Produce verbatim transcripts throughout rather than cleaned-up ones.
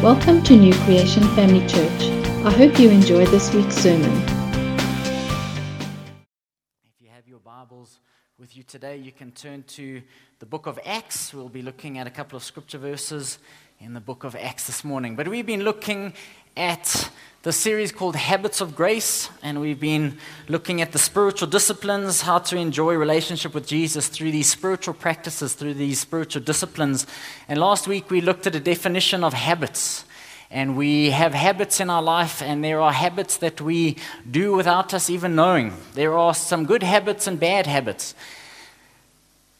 Welcome to New Creation Family Church. I hope you enjoy this week's sermon. If you have your Bibles with you today, you can turn to the book of Acts. We'll be looking at a couple of scripture verses in the book of Acts this morning. But we've been looking at the series called Habits of Grace, and we've been looking at the spiritual disciplines, how to enjoy relationship with Jesus through these spiritual practices, through these spiritual disciplines. And last week we looked at a definition of habits. And we have habits in our life, and there are habits that we do without us even knowing. There are some good habits and bad habits.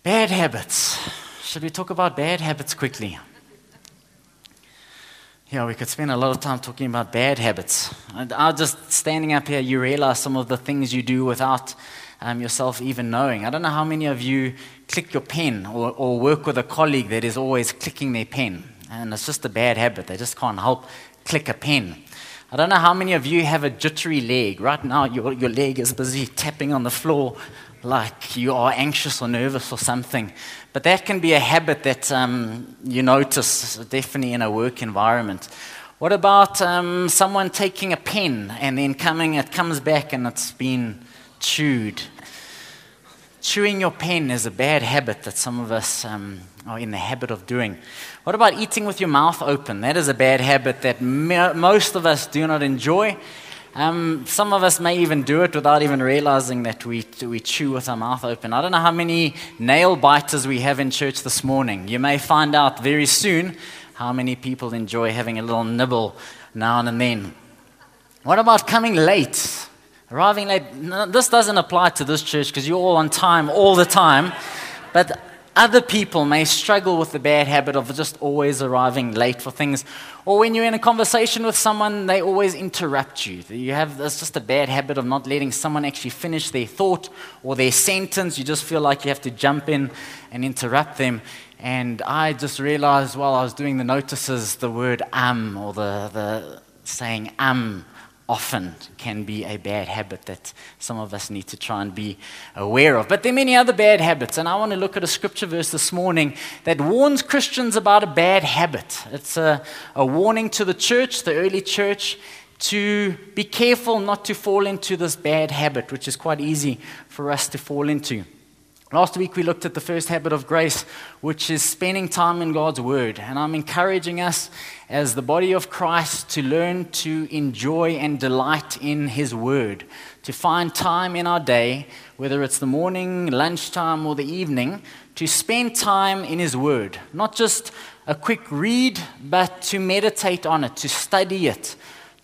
Bad habits. Should we talk about bad habits quickly? Yeah, we could spend a lot of time talking about bad habits. And I'm just standing up here, you realize some of the things you do without um, yourself even knowing. I don't know how many of you click your pen or, or work with a colleague that is always clicking their pen. And it's just a bad habit. They just can't help click a pen. I don't know how many of you have a jittery leg. Right now, your, your leg is busy tapping on the floor like you are anxious or nervous or something. But that can be a habit that um, you notice definitely in a work environment. What about um, someone taking a pen and then coming? It comes back and it's been chewed? Chewing your pen is a bad habit that some of us um, are in the habit of doing. What about eating with your mouth open? That is a bad habit that me- most of us do not enjoy. Um, some of us may even do it without even realizing that we we chew with our mouth open. I don't know how many nail biters we have in church this morning. You may find out very soon how many people enjoy having a little nibble now and then. What about coming late? Arriving late, no, this doesn't apply to this church because you're all on time all the time, but other people may struggle with the bad habit of just always arriving late for things. Or when you're in a conversation with someone, they always interrupt you. You have that's just a bad habit of not letting someone actually finish their thought or their sentence. You just feel like you have to jump in and interrupt them. And I just realized while I was doing the notices, the word um or the, the saying um often can be a bad habit that some of us need to try and be aware of. But there are many other bad habits, and I want to look at a scripture verse this morning that warns Christians about a bad habit. It's a, a warning to the church, the early church, to be careful not to fall into this bad habit, which is quite easy for us to fall into. Last week we looked at the first habit of grace, which is spending time in God's Word. And I'm encouraging us as the body of Christ to learn to enjoy and delight in His Word, to find time in our day, whether it's the morning, lunchtime, or the evening, to spend time in His Word. Not just a quick read, but to meditate on it, to study it,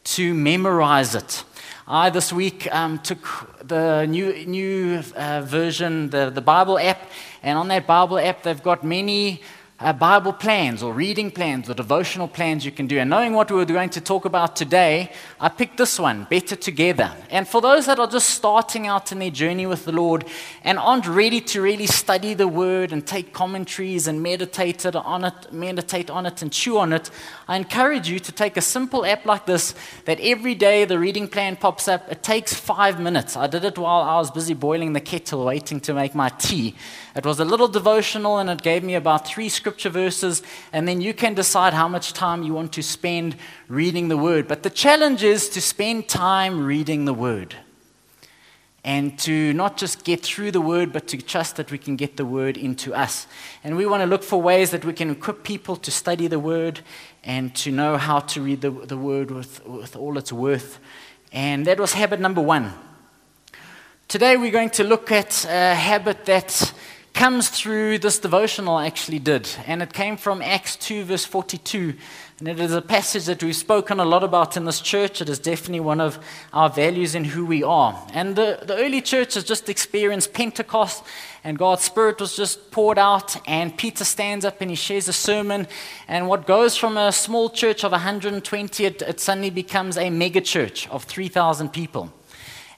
to memorize it. I, this week, um, took the new new uh, version, the, the Bible app, and on that Bible app, they've got many uh, Bible plans or reading plans or devotional plans you can do. And knowing what we were going to talk about today, I picked this one, Better Together. And for those that are just starting out in their journey with the Lord and aren't ready to really study the Word and take commentaries and meditate on it, meditate on it and chew on it, I encourage you to take a simple app like this that every day the reading plan pops up. It takes five minutes. I did it while I was busy boiling the kettle, waiting to make my tea. It was a little devotional, and it gave me about three scripture verses, and then you can decide how much time you want to spend reading the Word. But the challenge is to spend time reading the Word and to not just get through the Word, but to trust that we can get the Word into us. And we want to look for ways that we can equip people to study the Word and to know how to read the, the Word with, with all its worth. And that was habit number one. Today we're going to look at a habit that comes through this devotional I actually did, and it came from Acts two verse forty-two, and it is a passage that we've spoken a lot about in this church. It is definitely one of our values in who we are, and the, the early church has just experienced Pentecost, and God's Spirit was just poured out, and Peter stands up and he shares a sermon, and what goes from a small church of one hundred twenty, it, it suddenly becomes a mega church of three thousand people.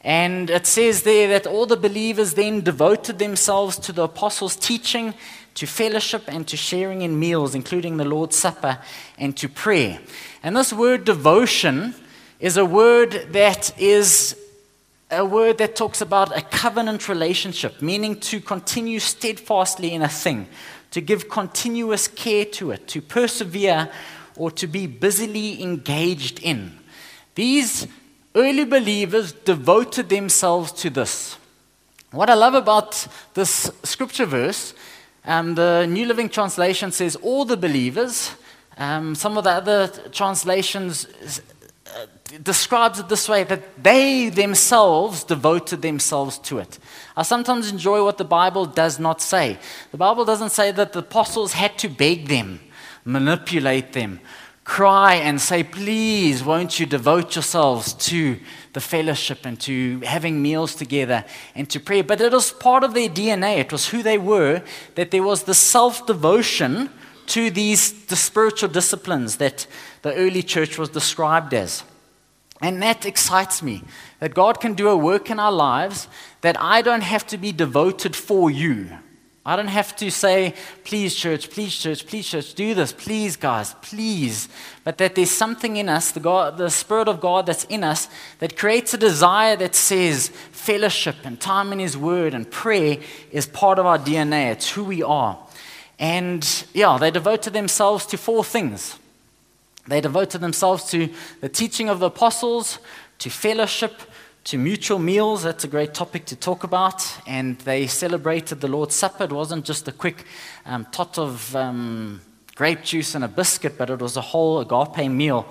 And it says there that all the believers then devoted themselves to the apostles' teaching, to fellowship, and to sharing in meals, including the Lord's Supper, and to prayer. And this word devotion is a word that is a word that talks about a covenant relationship, meaning to continue steadfastly in a thing, to give continuous care to it, to persevere or to be busily engaged in. These early believers devoted themselves to this. What I love about this scripture verse, um, the New Living Translation says all the believers. Um, some of the other translations uh, describes it this way, that they themselves devoted themselves to it. I sometimes enjoy what the Bible does not say. The Bible doesn't say that the apostles had to beg them, manipulate them, cry and say, please, won't you devote yourselves to the fellowship and to having meals together and to prayer. But it was part of their D N A. It was who they were, that there was the self-devotion to these the spiritual disciplines that the early church was described as. And that excites me, that God can do a work in our lives, that I don't have to be devoted for you. I don't have to say, please church, please church, please church, do this, please guys, please. But that there's something in us, the, God, the Spirit of God that's in us, that creates a desire that says fellowship and time in His Word and prayer is part of our D N A. It's who we are. And yeah, they devoted themselves to four things. They devoted themselves to the teaching of the apostles, to fellowship, to mutual meals. That's a great topic to talk about. And they celebrated the Lord's Supper. It wasn't just a quick um, tot of um, grape juice and a biscuit, but it was a whole agape meal.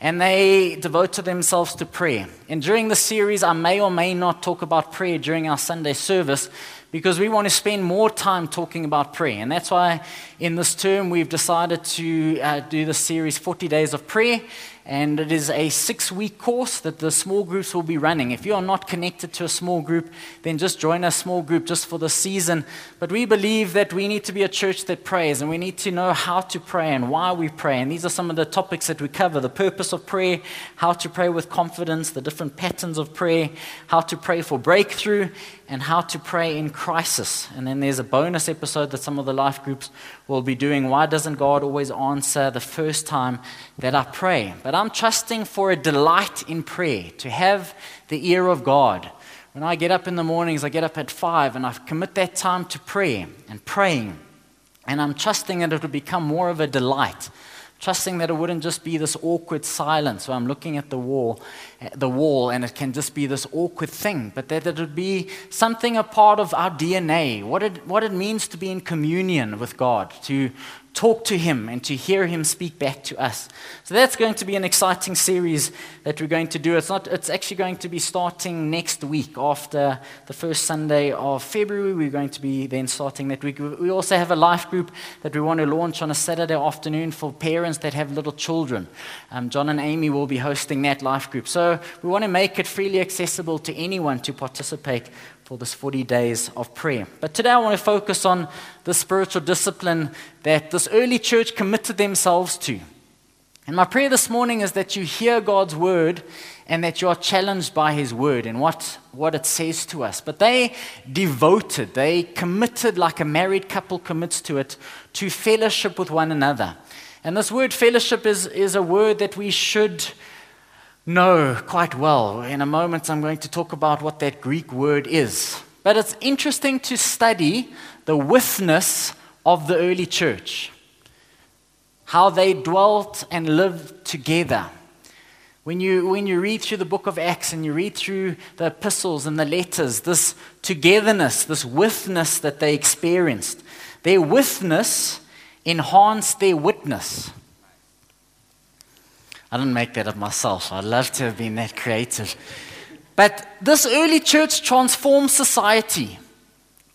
And they devoted themselves to prayer. And during the series, I may or may not talk about prayer during our Sunday service, because we want to spend more time talking about prayer. And that's why in this term we've decided to uh, do the series forty days of Prayer. And it is a six-week course that the small groups will be running. If you are not connected to a small group, then just join a small group just for this season. But we believe that we need to be a church that prays, and we need to know how to pray and why we pray. And these are some of the topics that we cover: the purpose of prayer, how to pray with confidence, the different patterns of prayer, how to pray for breakthrough, and how to pray in crisis. And then there's a bonus episode that some of the life groups will be doing. Why doesn't God always answer the first time that I pray? But I'm trusting for a delight in prayer, to have the ear of God. When I get up in the mornings, I get up at five and I commit that time to prayer and praying. And I'm trusting that it will become more of a delight. Trusting that it wouldn't just be this awkward silence where I'm looking at the wall, the wall, and it can just be this awkward thing, but that it would be something a part of our D N A, what it, what it means to be in communion with God, to talk to Him and to hear Him speak back to us. So that's going to be an exciting series that we're going to do. It's not. It's actually going to be starting next week after the first Sunday of February. We're going to be then starting that week. We also have a life group that we want to launch on a Saturday afternoon for parents that have little children. Um, John and Amy will be hosting that life group. So we want to make it freely accessible to anyone to participate for this forty days of prayer. But today I want to focus on the spiritual discipline that this early church committed themselves to. And my prayer this morning is that you hear God's word and that you are challenged by His word and what, what it says to us. But they devoted, they committed like a married couple commits to it, to fellowship with one another. And this word fellowship is, is a word that we should know quite well. In a moment, I'm going to talk about what that Greek word is. But it's interesting to study the withness of the early church, how they dwelt and lived together. When you, when you read through the book of Acts and you read through the epistles and the letters, this togetherness, this withness that they experienced, their withness enhanced their witness. I didn't make that up myself. I'd love to have been that creative. But this early church transformed society.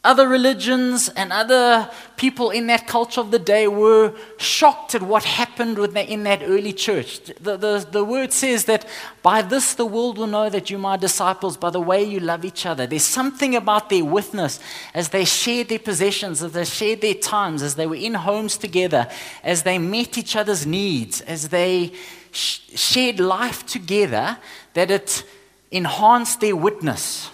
Other religions and other people in that culture of the day were shocked at what happened with the, in that early church. The, the, the word says that by this the world will know that you're my disciples, by the way you love each other. There's something about their witness as they shared their possessions, as they shared their times, as they were in homes together, as they met each other's needs, as they shared life together, that it enhanced their witness.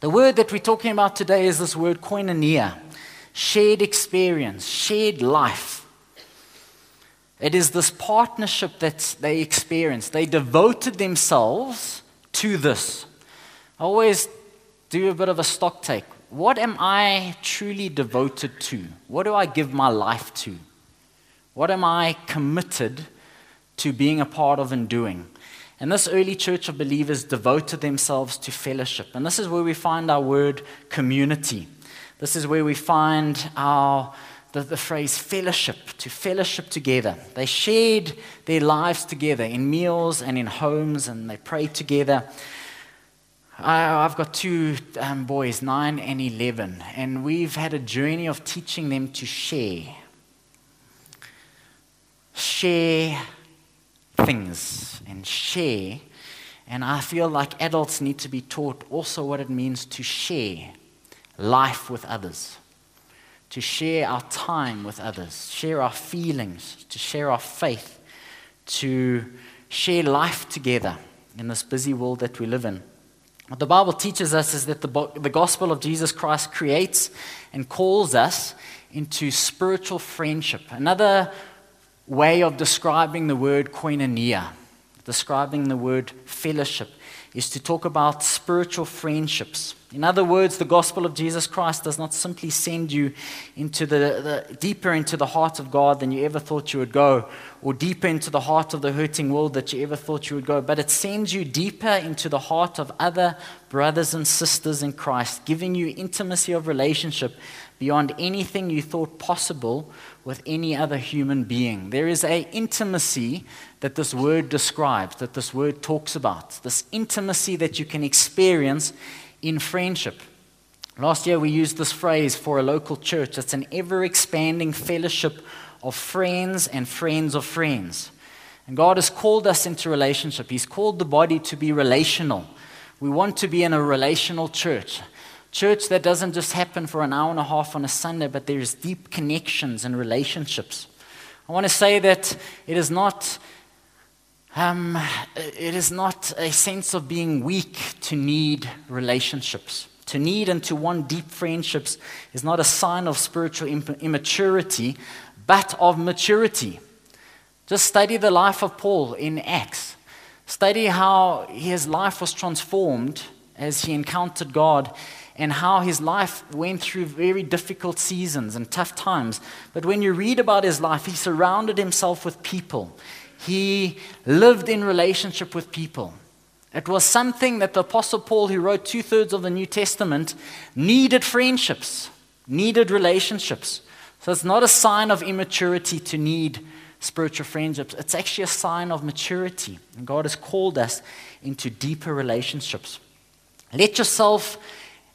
The word that we're talking about today is this word koinonia, shared experience, shared life. It is this partnership that they experienced. They devoted themselves to this. I always do a bit of a stock take. What am I truly devoted to? What do I give my life to? What am I committed to being a part of and doing? And this early church of believers devoted themselves to fellowship. And this is where we find our word community. This is where we find our the, the phrase fellowship, to fellowship together. They shared their lives together in meals and in homes, and they prayed together. I, I've got two um, boys, nine and eleven, and we've had a journey of teaching them to share. Share things and share. And I feel like adults need to be taught also what it means to share life with others, to share our time with others, share our feelings, to share our faith, to share life together in this busy world that we live in. What the Bible teaches us is that the, bo- the gospel of Jesus Christ creates and calls us into spiritual friendship. Another way of describing the word koinonia, describing the word fellowship, is to talk about spiritual friendships. In other words, the gospel of Jesus Christ does not simply send you into the, the deeper into the heart of God than you ever thought you would go, or deeper into the heart of the hurting world that you ever thought you would go, but it sends you deeper into the heart of other brothers and sisters in Christ, giving you intimacy of relationship beyond anything you thought possible with any other human being. There is an intimacy that this word describes, that this word talks about, this intimacy that you can experience in friendship. Last year we used this phrase for a local church. It's an ever-expanding fellowship of friends and friends of friends. And God has called us into relationship. He's called the body to be relational. We want to be in a relational church. Church that doesn't just happen for an hour and a half on a Sunday, but there is deep connections and relationships. I want to say that it is not, um, it is not a sense of being weak to need relationships. To need and to want deep friendships is not a sign of spiritual immaturity, but of maturity. Just study the life of Paul in Acts. Study how his life was transformed as he encountered God, and how his life went through very difficult seasons and tough times. But when you read about his life, he surrounded himself with people. He lived in relationship with people. It was something that the Apostle Paul, who wrote two-thirds of the New Testament, needed friendships, needed relationships. So it's not a sign of immaturity to need spiritual friendships. It's actually a sign of maturity. And God has called us into deeper relationships. Let yourself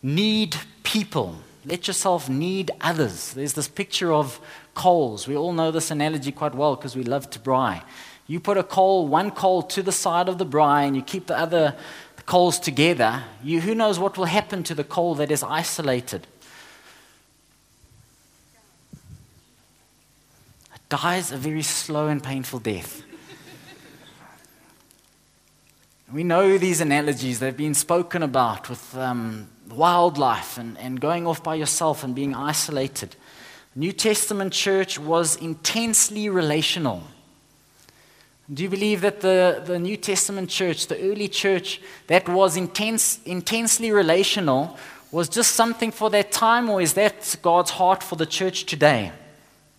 need people. Let yourself need others. There's this picture of coals. We all know this analogy quite well because we love to braai. You put a coal, one coal to the side of the braai, and you keep the other coals together. You, who knows what will happen to the coal that is isolated? It dies a very slow and painful death. We know these analogies. They've been spoken about with um, wildlife and, and going off by yourself and being isolated. The New Testament church was intensely relational. Do you believe that the, the New Testament church, the early church that was intense, intensely relational, was just something for that time, or is that God's heart for the church today?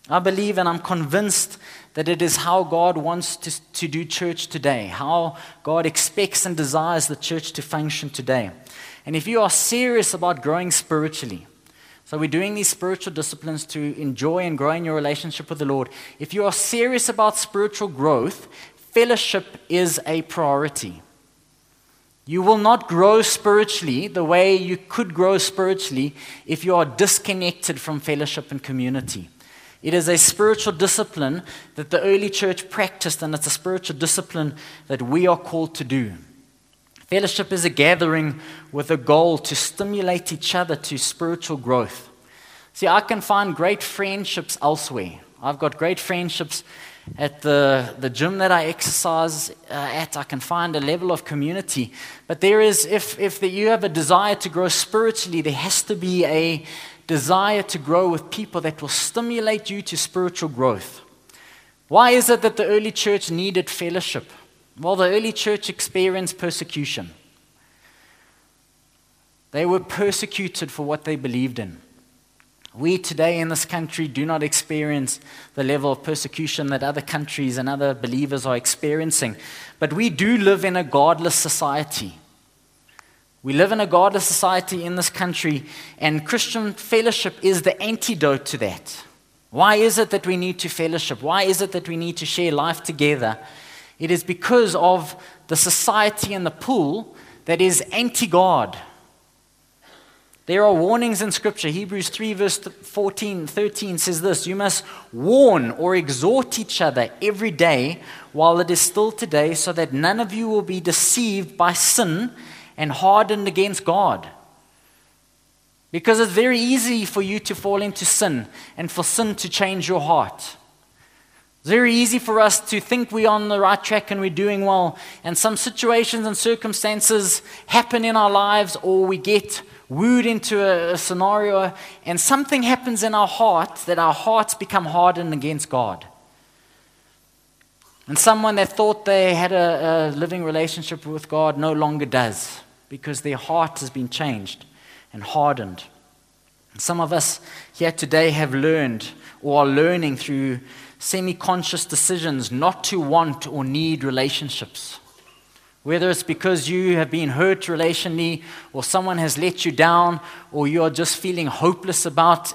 I believe and I'm convinced that it is how God wants to, to do church today, how God expects and desires the church to function today. And if you are serious about growing spiritually, so we're doing these spiritual disciplines to enjoy and grow in your relationship with the Lord. If you are serious about spiritual growth, fellowship is a priority. You will not grow spiritually the way you could grow spiritually if you are disconnected from fellowship and community. It is a spiritual discipline that the early church practiced, and it's a spiritual discipline that we are called to do. Fellowship is a gathering with a goal to stimulate each other to spiritual growth. See, I can find great friendships elsewhere. I've got great friendships at the, the gym that I exercise uh, at. I can find a level of community. But there is, if, if the, you have a desire to grow spiritually, there has to be a desire to grow with people that will stimulate you to spiritual growth. Why is it that the early church needed fellowship? Well, the early church experienced persecution. They were persecuted for what they believed in. We today in this country do not experience the level of persecution that other countries and other believers are experiencing. But we do live in a godless society. We live in a godless society in this country, and Christian fellowship is the antidote to that. Why is it that we need to fellowship? Why is it that we need to share life together? It is because of the society and the pull that is anti-God. There are warnings in Scripture. Hebrews three verse fourteen, thirteen says this: you must warn or exhort each other every day while it is still today, so that none of you will be deceived by sin and hardened against God. Because it's very easy for you to fall into sin and for sin to change your heart. It's very easy for us to think we're on the right track and we're doing well, and some situations and circumstances happen in our lives, or we get wooed into a, a scenario, and something happens in our heart that our hearts become hardened against God. And someone that thought they had a, a living relationship with God no longer does, because their heart has been changed and hardened. And some of us here today have learned, or are learning through semi-conscious decisions, not to want or need relationships. Whether it's because you have been hurt relationally, or someone has let you down, or you are just feeling hopeless about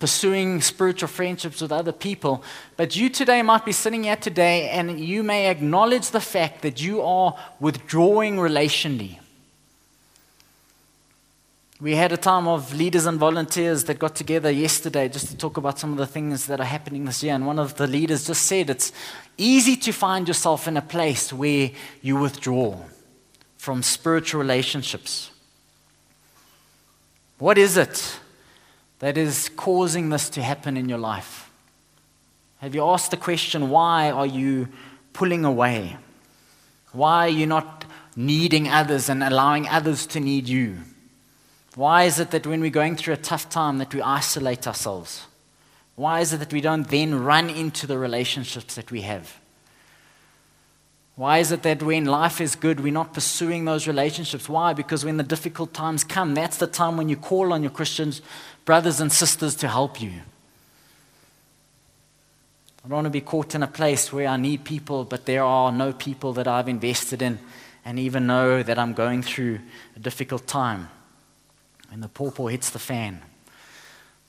pursuing spiritual friendships with other people. But you today might be sitting here today, and you may acknowledge the fact that you are withdrawing relationally. We had a time of leaders and volunteers that got together yesterday just to talk about some of the things that are happening this year. And one of the leaders just said it's easy to find yourself in a place where you withdraw from spiritual relationships. What is it that is causing this to happen in your life? Have you asked the question, why are you pulling away? Why are you not needing others and allowing others to need you? Why is it that when we're going through a tough time that we isolate ourselves? Why is it that we don't then run into the relationships that we have? Why is it that when life is good, we're not pursuing those relationships? Why? Because when the difficult times come, that's the time when you call on your Christian brothers and sisters to help you. I don't want to be caught in a place where I need people, but there are no people that I've invested in and even know that I'm going through a difficult time. And the pawpaw hits the fan.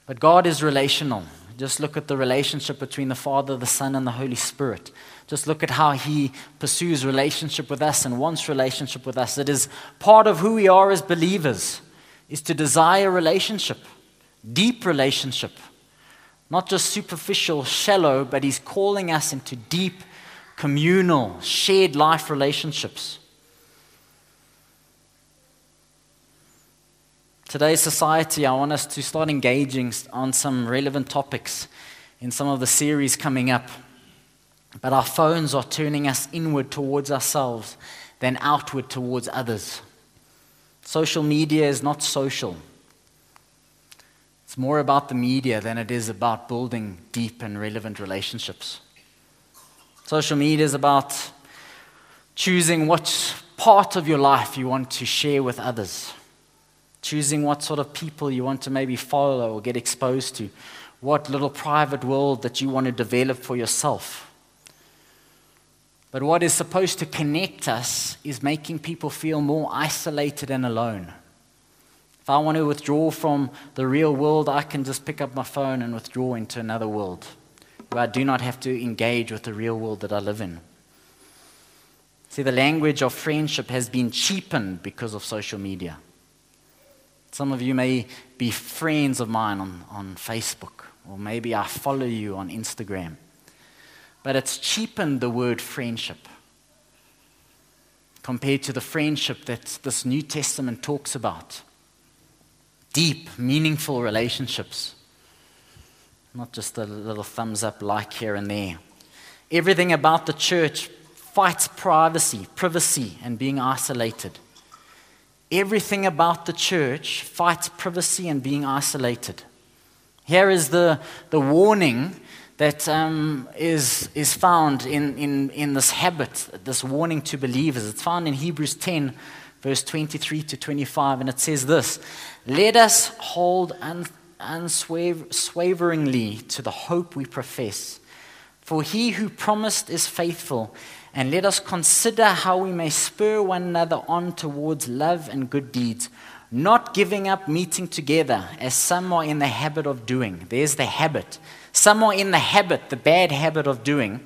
But God is relational. Just look at the relationship between the Father, the Son, and the Holy Spirit. Just look at how He pursues relationship with us and wants relationship with us. It is part of who we are as believers, is to desire relationship, deep relationship, not just superficial, shallow, but He's calling us into deep, communal, shared life relationships. Today's society, I want us to start engaging on some relevant topics in some of the series coming up. But our phones are turning us inward towards ourselves than outward towards others. Social media is not social. It's more about the media than it is about building deep and relevant relationships. Social media is about choosing what part of your life you want to share with others. Choosing what sort of people you want to maybe follow or get exposed to. What little private world that you want to develop for yourself. But what is supposed to connect us is making people feel more isolated and alone. If I want to withdraw from the real world, I can just pick up my phone and withdraw into another world, where I do not have to engage with the real world that I live in. See, the language of friendship has been cheapened because of social media. Some of you may be friends of mine on, on Facebook, or maybe I follow you on Instagram. But it's cheapened the word friendship compared to the friendship that this New Testament talks about. Deep, meaningful relationships. Not just a little thumbs up like here and there. Everything about the church fights privacy, privacy, and being isolated. Everything about the church fights privacy and being isolated. Here is the, the warning that um, is, is found in, in, in this habit, this warning to believers. It's found in Hebrews ten, verse twenty-three to twenty-five, and it says this: let us hold un- unswervingly to the hope we profess. For he who promised is faithful, and let us consider how we may spur one another on towards love and good deeds, not giving up meeting together, as some are in the habit of doing. There's the habit. Some are in the habit, the bad habit of doing,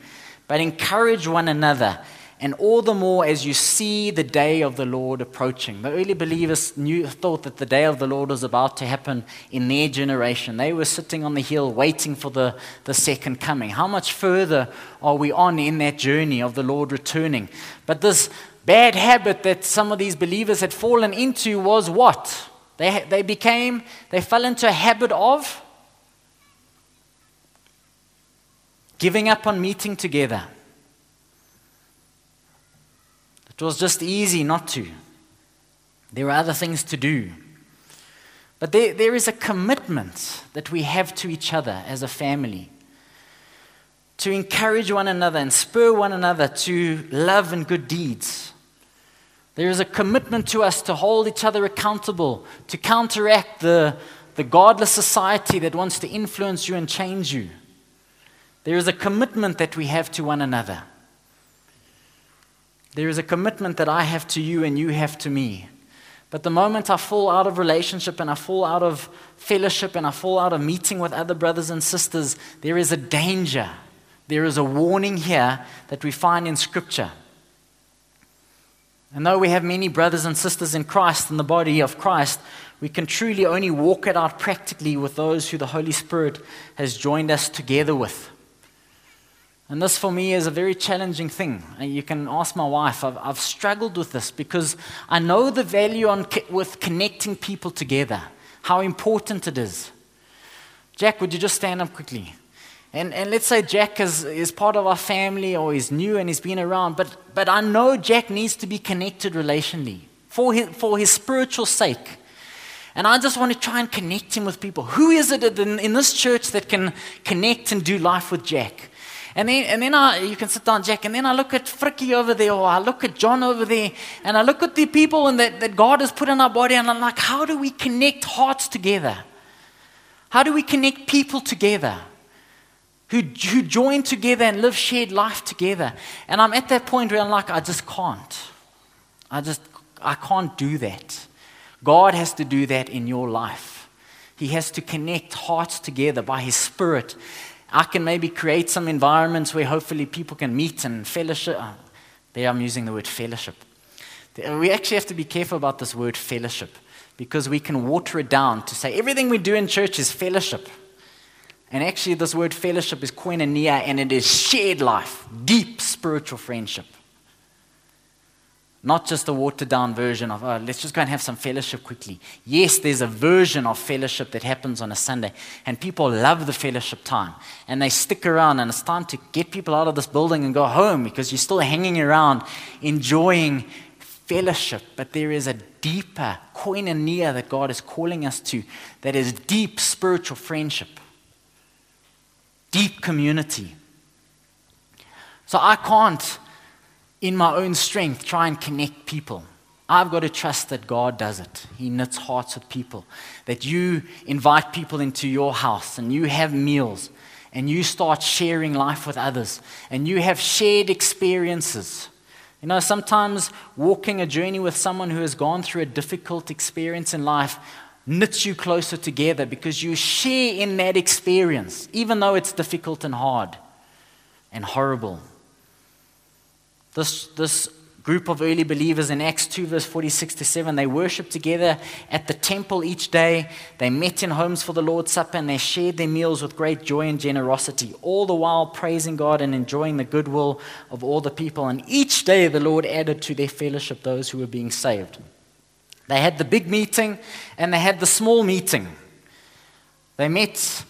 but encourage one another, and all the more as you see the day of the Lord approaching. The early believers knew, thought that the day of the Lord was about to happen in their generation. They were sitting on the hill waiting for the, the second coming. How much further are we on in that journey of the Lord returning? But this bad habit that some of these believers had fallen into was what? They, they became, they fell into a habit of giving up on meeting together. It was just easy not to. There are other things to do. But there, there is a commitment that we have to each other as a family, to encourage one another and spur one another to love and good deeds. There is a commitment to us to hold each other accountable, to counteract the, the godless society that wants to influence you and change you. There is a commitment that we have to one another. There is a commitment that I have to you and you have to me. But the moment I fall out of relationship and I fall out of fellowship and I fall out of meeting with other brothers and sisters, there is a danger. There is a warning here that we find in Scripture. And though we have many brothers and sisters in Christ, in the body of Christ, we can truly only walk it out practically with those who the Holy Spirit has joined us together with. And this for me is a very challenging thing. You can ask my wife. I've, I've struggled with this because I know the value on co- with connecting people together, how important it is. Jack, would you just stand up quickly? And and let's say Jack is, is part of our family or he's new and he's been around, but but I know Jack needs to be connected relationally for his, for his spiritual sake. And I just want to try and connect him with people. Who is it in, in this church that can connect and do life with Jack? And then, and then I, you can sit down, Jack, and then I look at Frikkie over there, or I look at John over there, and I look at the people and that, that God has put in our body, and I'm like, how do we connect hearts together? How do we connect people together who, who join together and live shared life together? And I'm at that point where I'm like, I just can't. I just, I can't do that. God has to do that in your life. He has to connect hearts together by His Spirit. I can maybe create some environments where hopefully people can meet and fellowship. Oh, there I'm using the word fellowship. We actually have to be careful about this word fellowship because we can water it down to say everything we do in church is fellowship. And actually this word fellowship is koinonia, and it is shared life, deep spiritual friendship. Not just a watered-down version of, oh, let's just go and have some fellowship quickly. Yes, there's a version of fellowship that happens on a Sunday, and people love the fellowship time, and they stick around, and it's time to get people out of this building and go home because you're still hanging around, enjoying fellowship. But there is a deeper koinonia that God is calling us to that is deep spiritual friendship, deep community. So I can't, in my own strength, try and connect people. I've got to trust that God does it. He knits hearts with people. That you invite people into your house and you have meals and you start sharing life with others and you have shared experiences. You know, sometimes walking a journey with someone who has gone through a difficult experience in life knits you closer together because you share in that experience, even though it's difficult and hard and horrible. This, this group of early believers in Acts two, verse forty-six to seven, they worshiped together at the temple each day. They met in homes for the Lord's Supper, and they shared their meals with great joy and generosity, all the while praising God and enjoying the goodwill of all the people. And each day the Lord added to their fellowship those who were being saved. They had the big meeting, and they had the small meeting. They met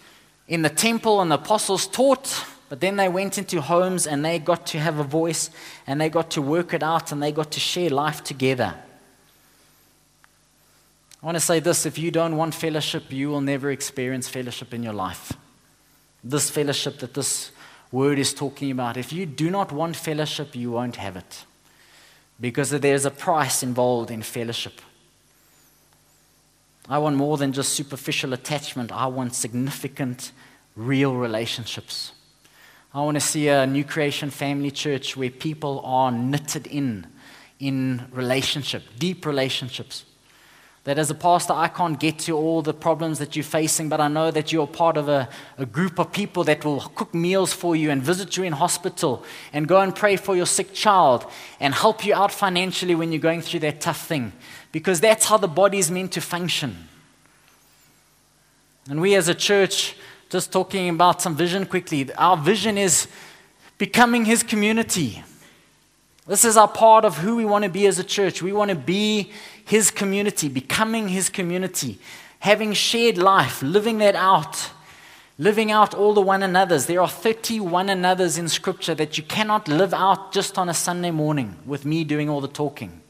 in the temple, and the apostles taught. But then they went into homes and they got to have a voice and they got to work it out and they got to share life together. I want to say this, if you don't want fellowship, you will never experience fellowship in your life. This fellowship that this word is talking about, if you do not want fellowship, you won't have it. Because there's a price involved in fellowship. I want more than just superficial attachment. I want significant, real relationships. I want to see a New Creation Family Church where people are knitted in, in relationship, deep relationships. That as a pastor, I can't get to all the problems that you're facing, but I know that you're part of a, a group of people that will cook meals for you and visit you in hospital and go and pray for your sick child and help you out financially when you're going through that tough thing. Because that's how the body is meant to function. And we as a church, just talking about some vision quickly, our vision is becoming His community. This is our part of who we want to be as a church. We want to be His community, becoming His community, having shared life, living that out, living out all the one another's. There are thirty one another's in Scripture that you cannot live out just on a Sunday morning with me doing all the talking.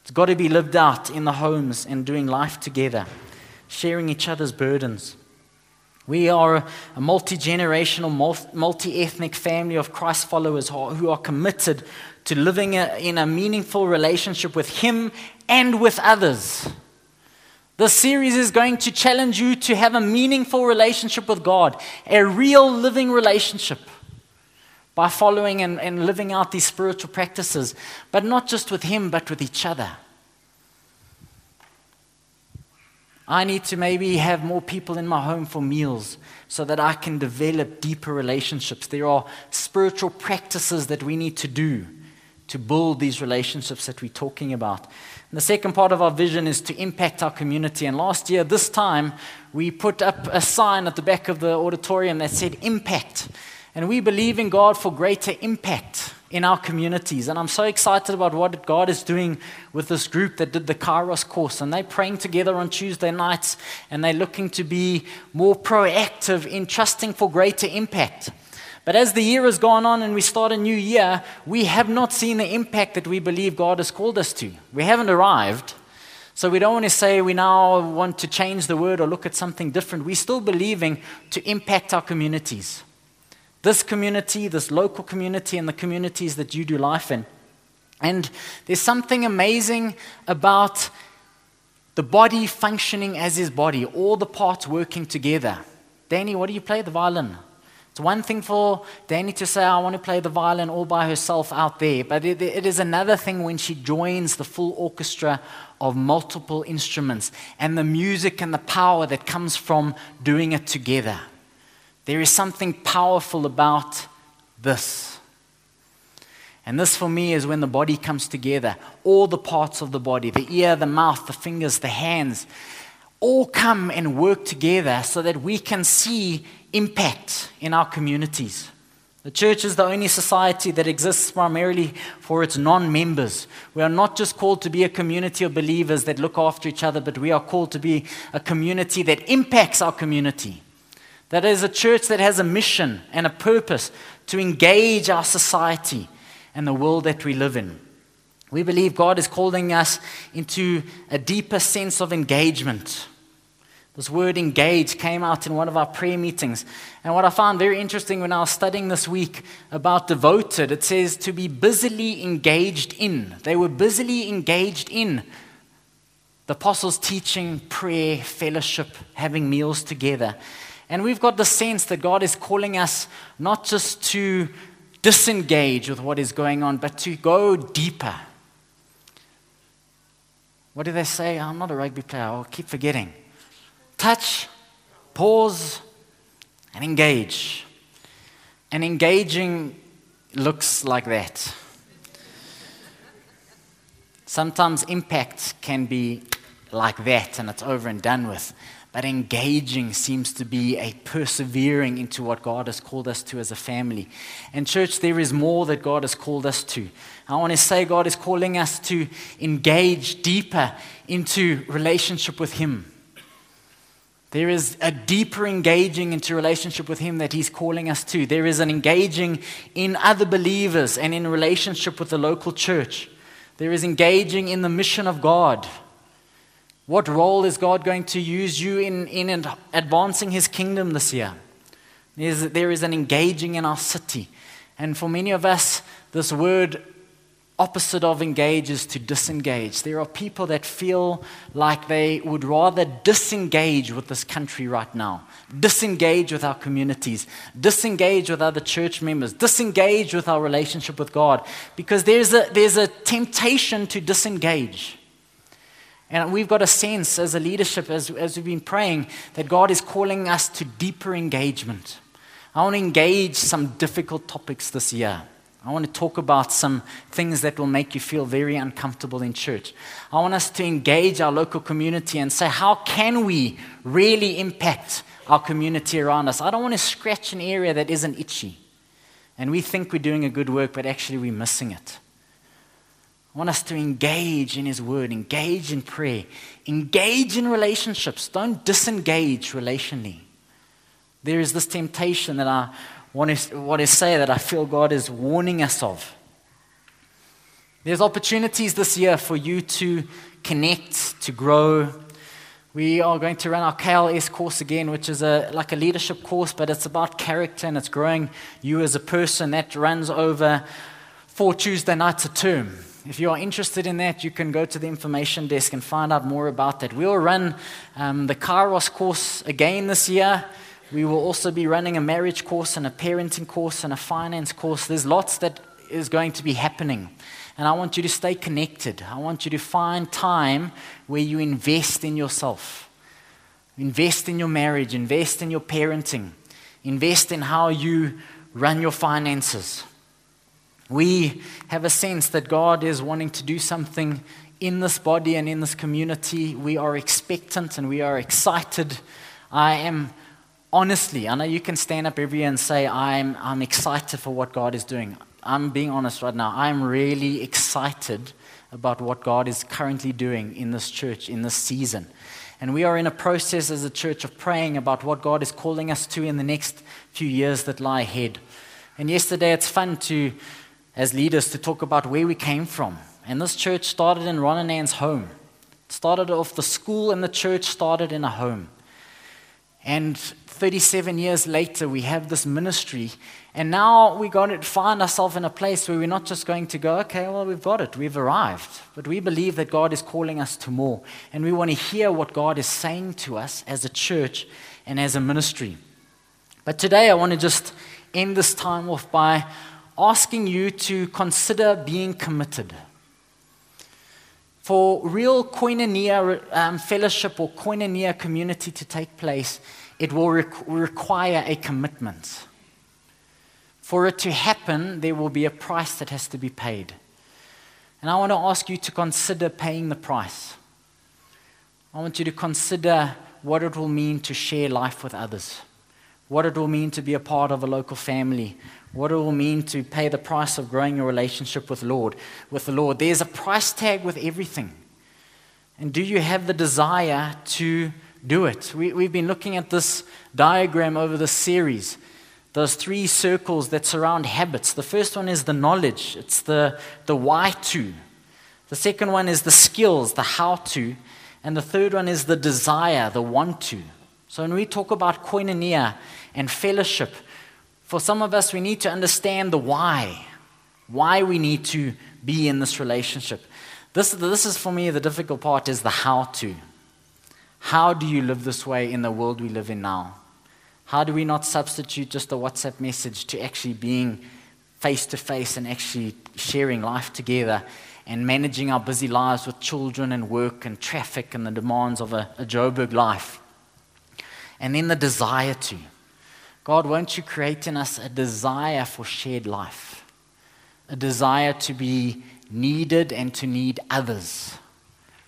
It's got to be lived out in the homes and doing life together, sharing each other's burdens. We are a multi-generational, multi-ethnic family of Christ followers who are committed to living in a meaningful relationship with Him and with others. This series is going to challenge you to have a meaningful relationship with God, a real living relationship, by following and, and living out these spiritual practices, but not just with Him, but with each other. I need to maybe have more people in my home for meals so that I can develop deeper relationships. There are spiritual practices that we need to do to build these relationships that we're talking about. And the second part of our vision is to impact our community. And last year, this time, we put up a sign at the back of the auditorium that said impact. And we believe in God for greater impact in our communities. And I'm so excited about what God is doing with this group that did the Kairos course. And they're praying together on Tuesday nights, and they're looking to be more proactive in trusting for greater impact. But as the year has gone on and we start a new year, we have not seen the impact that we believe God has called us to. We haven't arrived. So we don't want to say we now want to change the word or look at something different. We're still believing to impact our communities. This community, this local community, and the communities that you do life in. And there's something amazing about the body functioning as His body, all the parts working together. Danny, what do you play? The violin. It's one thing for Danny to say, I want to play the violin all by herself out there. But it, it is another thing when she joins the full orchestra of multiple instruments and the music and the power that comes from doing it together. There is something powerful about this. And this for me is when the body comes together. All the parts of the body, the ear, the mouth, the fingers, the hands, all come and work together so that we can see impact in our communities. The church is the only society that exists primarily for its non-members. We are not just called to be a community of believers that look after each other, but we are called to be a community that impacts our community. That is a church that has a mission and a purpose to engage our society and the world that we live in. We believe God is calling us into a deeper sense of engagement. This word engage came out in one of our prayer meetings. And what I found very interesting when I was studying this week about devoted, it says to be busily engaged in. They were busily engaged in the apostles' teaching, prayer, fellowship, having meals together. And we've got the sense that God is calling us not just to disengage with what is going on, but to go deeper. What do they say? I'm not a rugby player. I'll keep forgetting. Touch, pause, and engage. And engaging looks like that. Sometimes impact can be like that, and it's over and done with. But engaging seems to be a persevering into what God has called us to as a family. And church, there is more that God has called us to. I want to say God is calling us to engage deeper into relationship with Him. There is a deeper engaging into relationship with Him that He's calling us to. There is an engaging in other believers and in relationship with the local church. There is engaging in the mission of God. What role is God going to use you in, in advancing His kingdom this year? There's, there is an engaging in our city. And for many of us, this word opposite of engage is to disengage. There are people that feel like they would rather disengage with this country right now, disengage with our communities, disengage with other church members, disengage with our relationship with God, because there's a, there's a temptation to disengage. And we've got a sense as a leadership, as, as we've been praying, that God is calling us to deeper engagement. I want to engage some difficult topics this year. I want to talk about some things that will make you feel very uncomfortable in church. I want us to engage our local community and say, how can we really impact our community around us? I don't want to scratch an area that isn't itchy. And we think we're doing a good work, but actually we're missing it. I want us to engage in His Word, engage in prayer, engage in relationships. Don't disengage relationally. There is this temptation that I What is, what is say that I feel God is warning us of. There's opportunities this year for you to connect, to grow. We are going to run our K L S course again, which is a like a leadership course, but it's about character and it's growing you as a person. That runs over four Tuesday nights a term. If you are interested in that, you can go to the information desk and find out more about that. We'll run um, the Kairos course again this year. We will also be running a marriage course and a parenting course and a finance course. There's lots that is going to be happening. And I want you to stay connected. I want you to find time where you invest in yourself. Invest in your marriage. Invest in your parenting. Invest in how you run your finances. We have a sense that God is wanting to do something in this body and in this community. We are expectant and we are excited. I am Honestly, I know you can stand up every year and say, I'm, I'm excited for what God is doing. I'm being honest right now. I'm really excited about what God is currently doing in this church, in this season. And we are in a process as a church of praying about what God is calling us to in the next few years that lie ahead. And yesterday, it's fun to, as leaders, to talk about where we came from. And this church started in Ron and Ann's home. It started off the school and the church started in a home. And thirty-seven years later, we have this ministry, and now we're going to find ourselves in a place where we're not just going to go, okay, well, we've got it, we've arrived, but we believe that God is calling us to more, and we want to hear what God is saying to us as a church and as a ministry. But today, I want to just end this time off by asking you to consider being committed. For real koinonia um, fellowship or koinonia community to take place, it will rec- require a commitment. For it to happen, there will be a price that has to be paid. And I want to ask you to consider paying the price. I want you to consider what it will mean to share life with others, what it will mean to be a part of a local family, what it will mean to pay the price of growing your relationship with Lord, with the Lord. There's a price tag with everything. And do you have the desire to do it? We, we've been looking at this diagram over this series. Those three circles that surround habits. The first one is the knowledge. It's the, the why to. The second one is the skills, the how to. And the third one is the desire, the want to. So when we talk about koinonia and fellowship, for some of us, we need to understand the why, why we need to be in this relationship. This, this is, for me, the difficult part is the how to. How do you live this way in the world we live in now? How do we not substitute just a WhatsApp message to actually being face-to-face and actually sharing life together and managing our busy lives with children and work and traffic and the demands of a, a Joburg life? And then the desire to. God, won't you create in us a desire for shared life? A desire to be needed and to need others.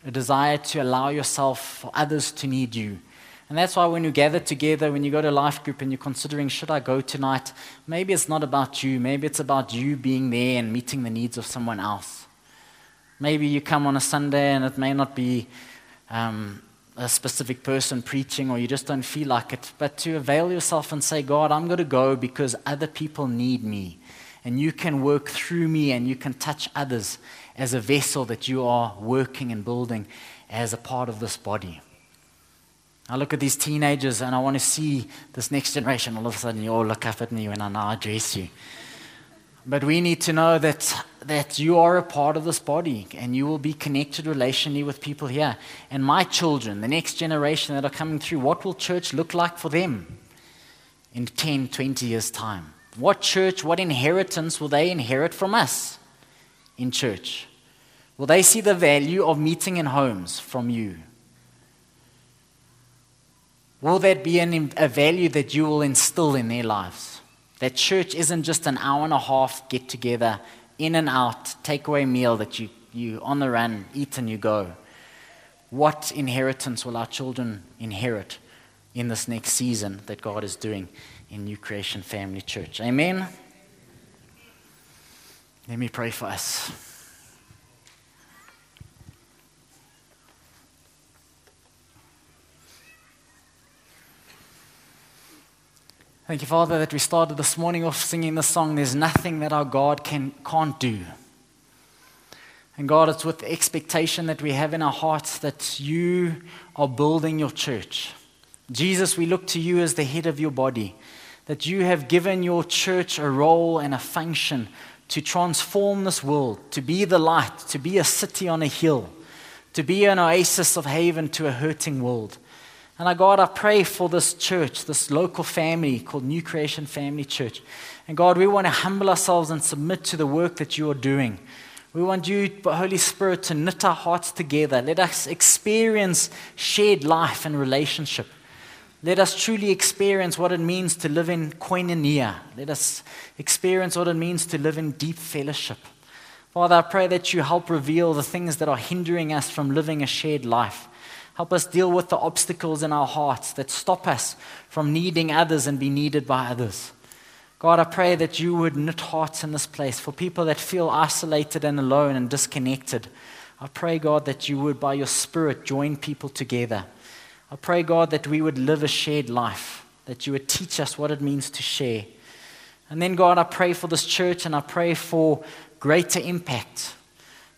A desire to allow yourself for others to need you. And that's why when you gather together, when you go to a life group and you're considering, should I go tonight? Maybe it's not about you. Maybe it's about you being there and meeting the needs of someone else. Maybe you come on a Sunday and it may not be Um, a specific person preaching, or you just don't feel like it, but to avail yourself and say, God, I'm going to go because other people need me, and you can work through me, and you can touch others as a vessel that you are working and building as a part of this body. I look at these teenagers, and I want to see this next generation. All of a sudden, you all look up at me when I now address you. But we need to know that, that you are a part of this body and you will be connected relationally with people here. And my children, the next generation that are coming through, what will church look like for them in ten, twenty years' time? What church, what inheritance will they inherit from us in church? Will they see the value of meeting in homes from you? Will that be an, a value that you will instill in their lives? That church isn't just an hour and a half get together, in and out, takeaway meal that you, you on the run, eat and you go. What inheritance will our children inherit in this next season that God is doing in New Creation Family Church? Amen? Let me pray for us. Thank you, Father, that we started this morning off singing this song, "There's nothing that our God can, can't do." And God, it's with the expectation that we have in our hearts that you are building your church. Jesus, we look to you as the head of your body, that you have given your church a role and a function to transform this world, to be the light, to be a city on a hill, to be an oasis of haven to a hurting world. And our God, I pray for this church, this local family called New Creation Family Church. And God, we want to humble ourselves and submit to the work that you are doing. We want you, Holy Spirit, to knit our hearts together. Let us experience shared life and relationship. Let us truly experience what it means to live in koinonia. Let us experience what it means to live in deep fellowship. Father, I pray that you help reveal the things that are hindering us from living a shared life. Help us deal with the obstacles in our hearts that stop us from needing others and be needed by others. God, I pray that you would knit hearts in this place for people that feel isolated and alone and disconnected. I pray, God, that you would, by your Spirit, join people together. I pray, God, that we would live a shared life, that you would teach us what it means to share. And then, God, I pray for this church and I pray for greater impact.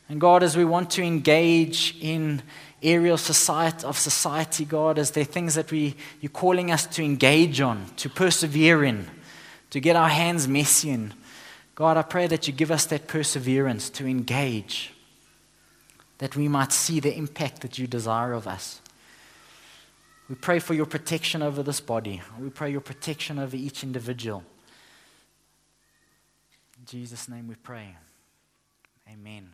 And God, as we want to engage in area of society, of society, God, as there are things that we you're calling us to engage on, to persevere in, to get our hands messy in. God, I pray that you give us that perseverance to engage, that we might see the impact that you desire of us. We pray for your protection over this body. We pray your protection over each individual. In Jesus' name we pray. Amen.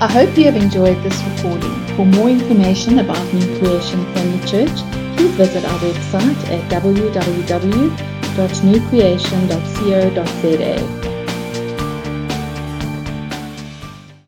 I hope you have enjoyed this recording. For more information about New Creation Family Church, please visit our website at w w w dot new creation dot co dot z a.